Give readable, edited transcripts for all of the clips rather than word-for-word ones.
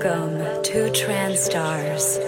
Welcome to Transtars.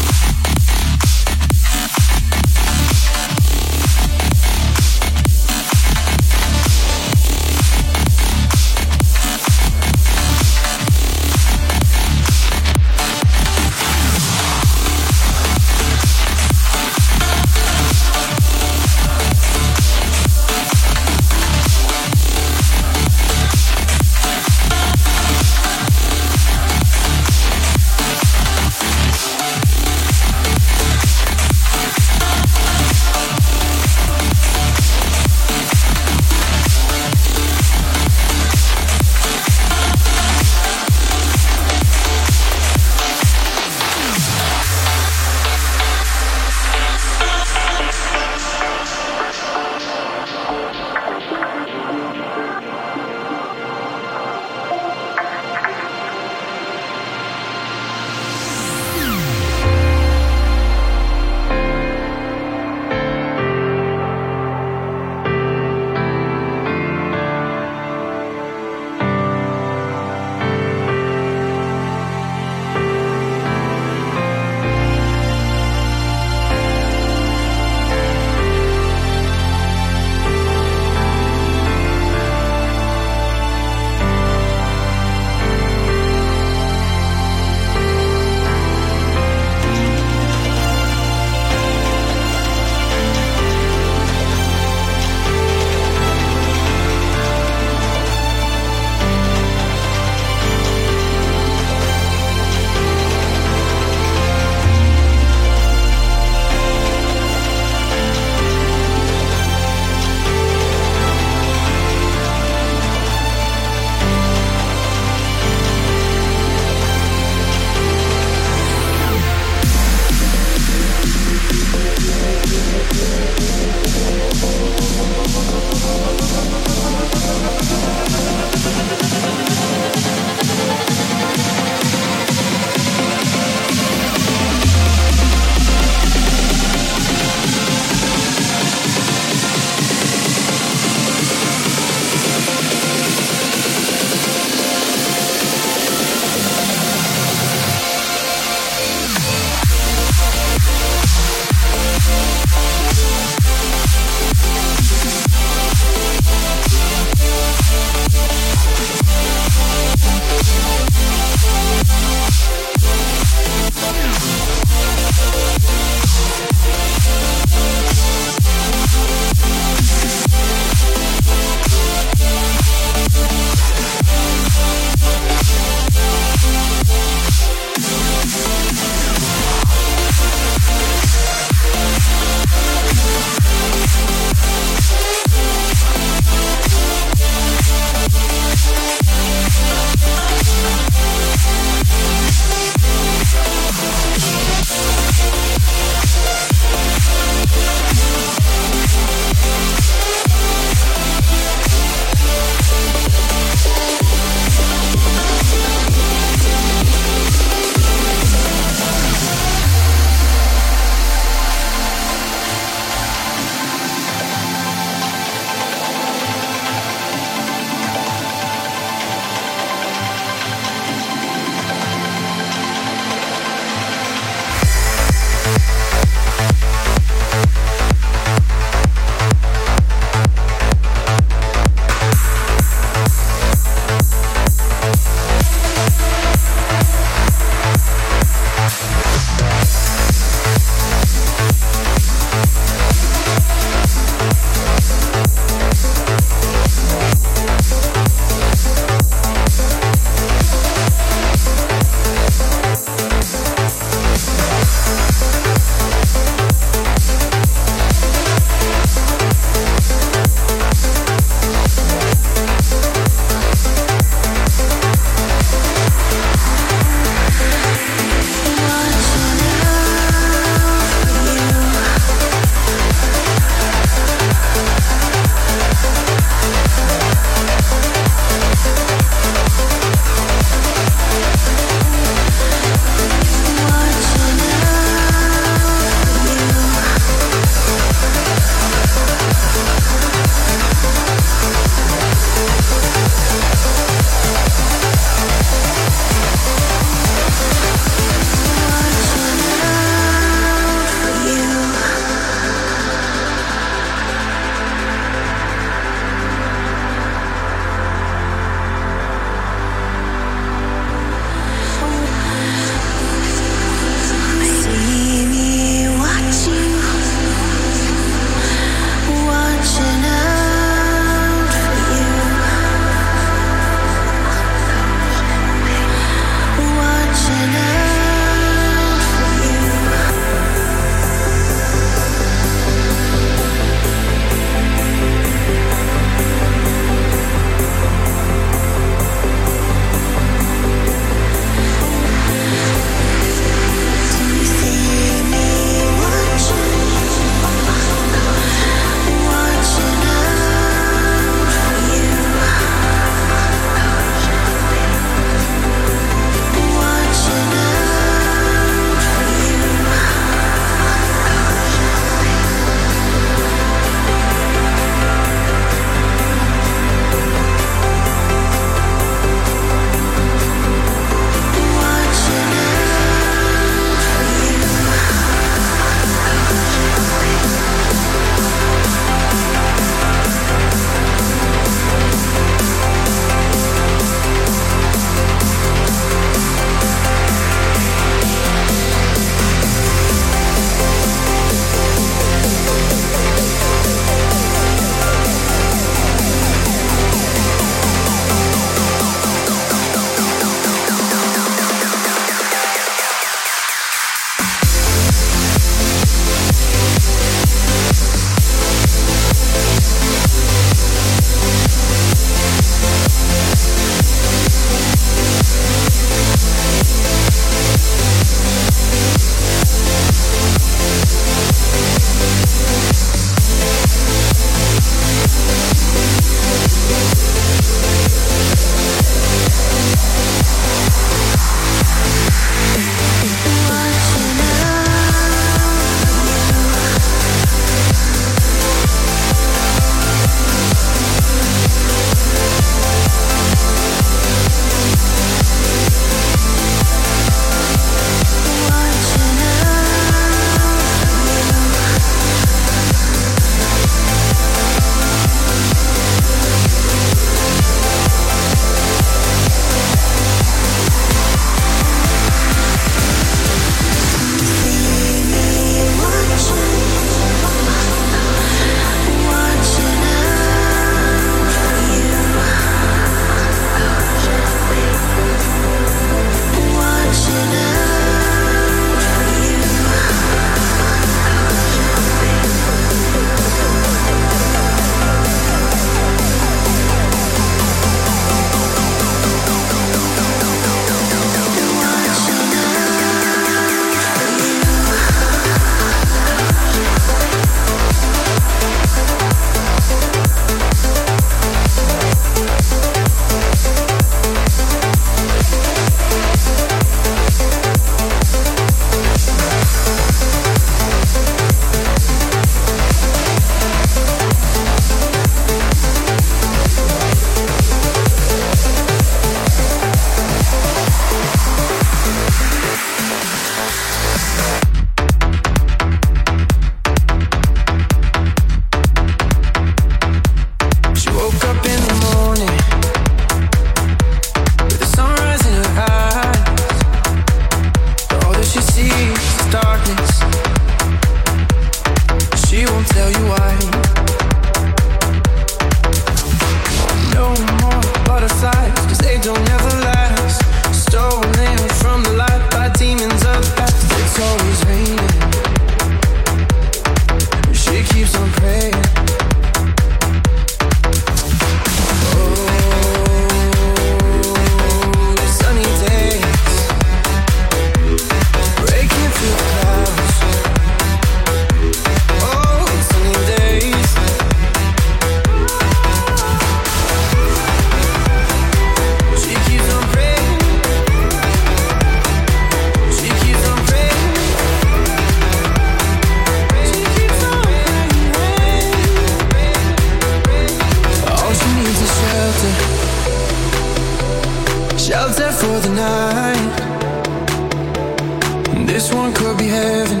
this one could be heaven,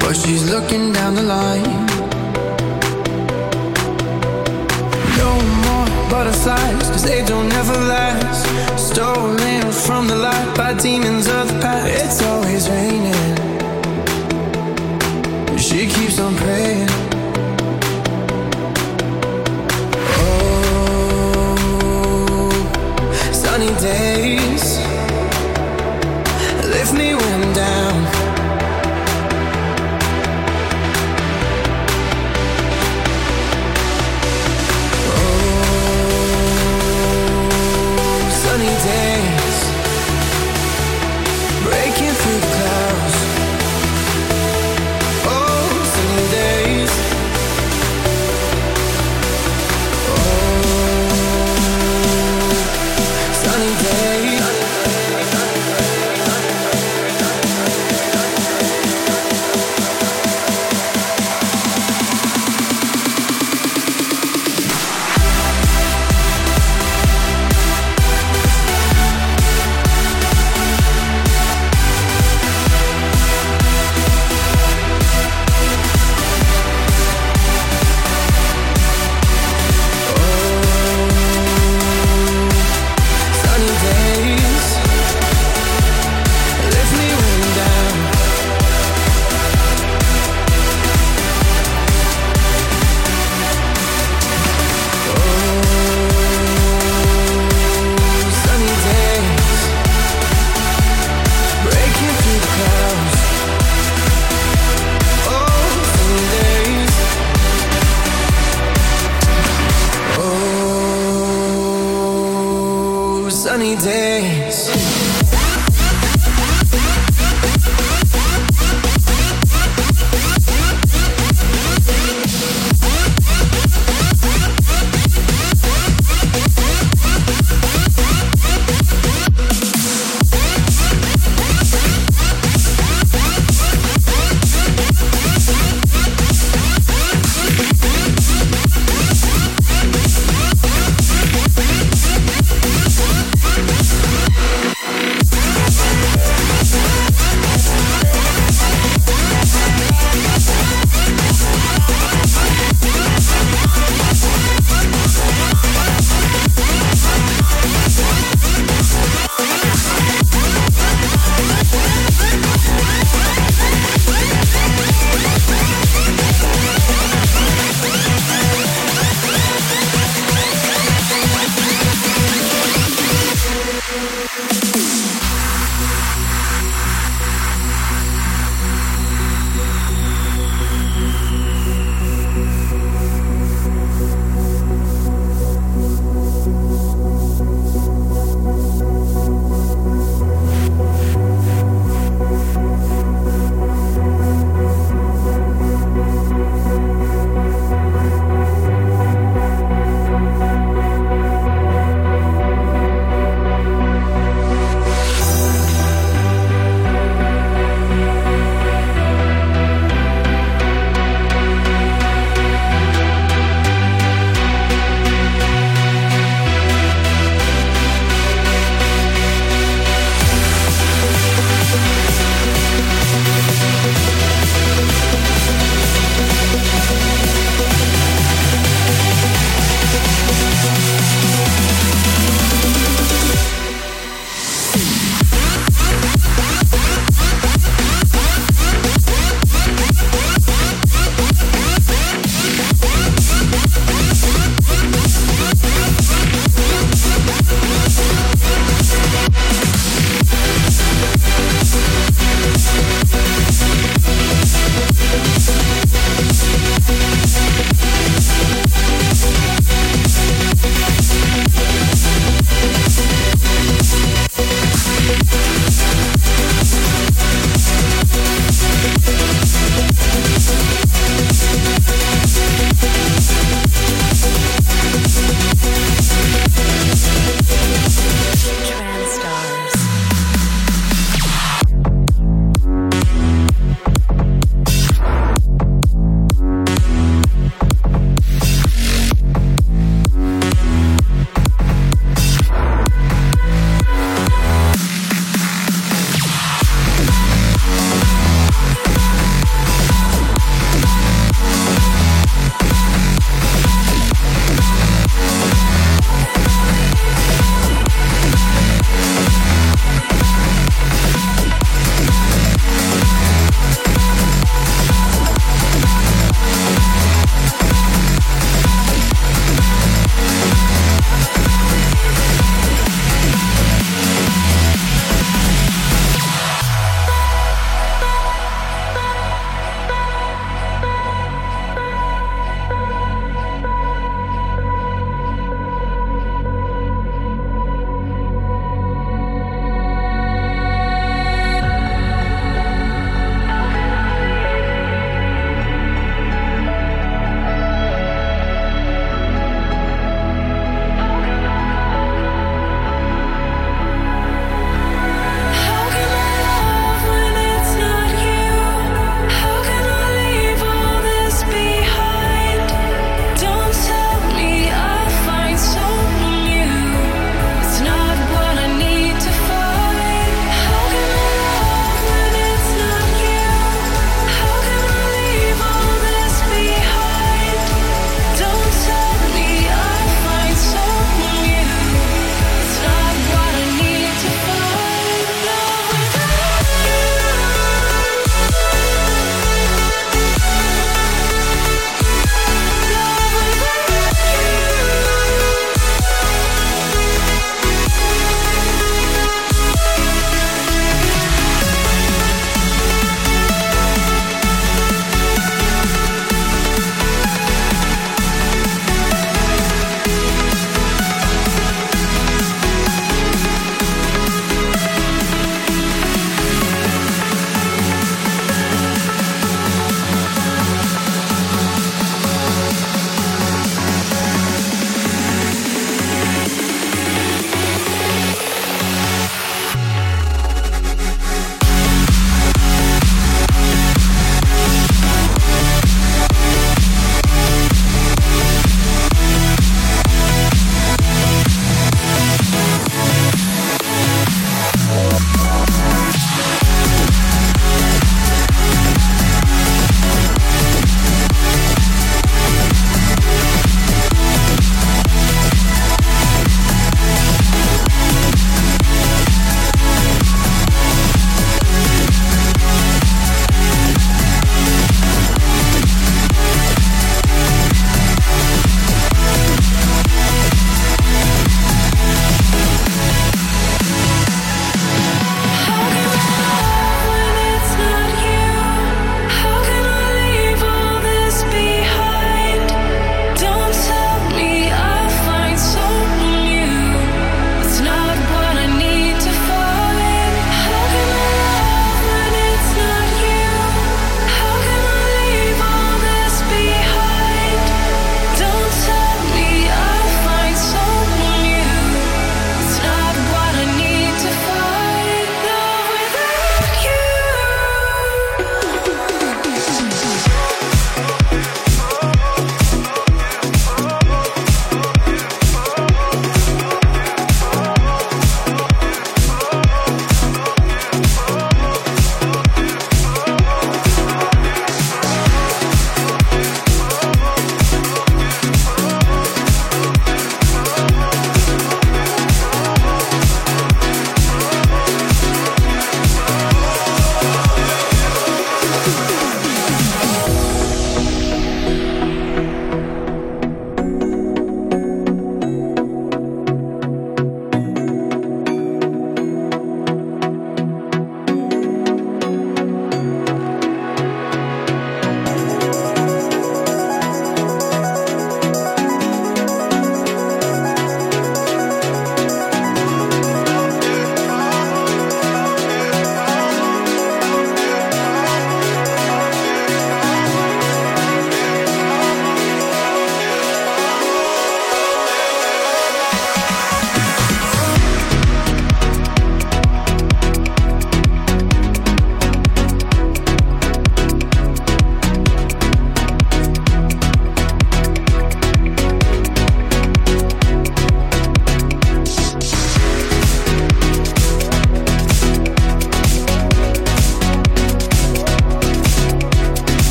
but she's looking down the line. No more butterflies, cause they don't ever last. Stolen from the light by demons of the past. It's always raining, she keeps on praying. Oh, sunny days, lift me when I'm down. Oh, sunny days, breaking through the clouds. Oh, sunny days. Oh, sunny days.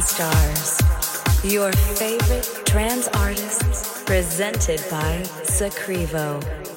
Transtars, your favorite trans artists, presented by Secrevo.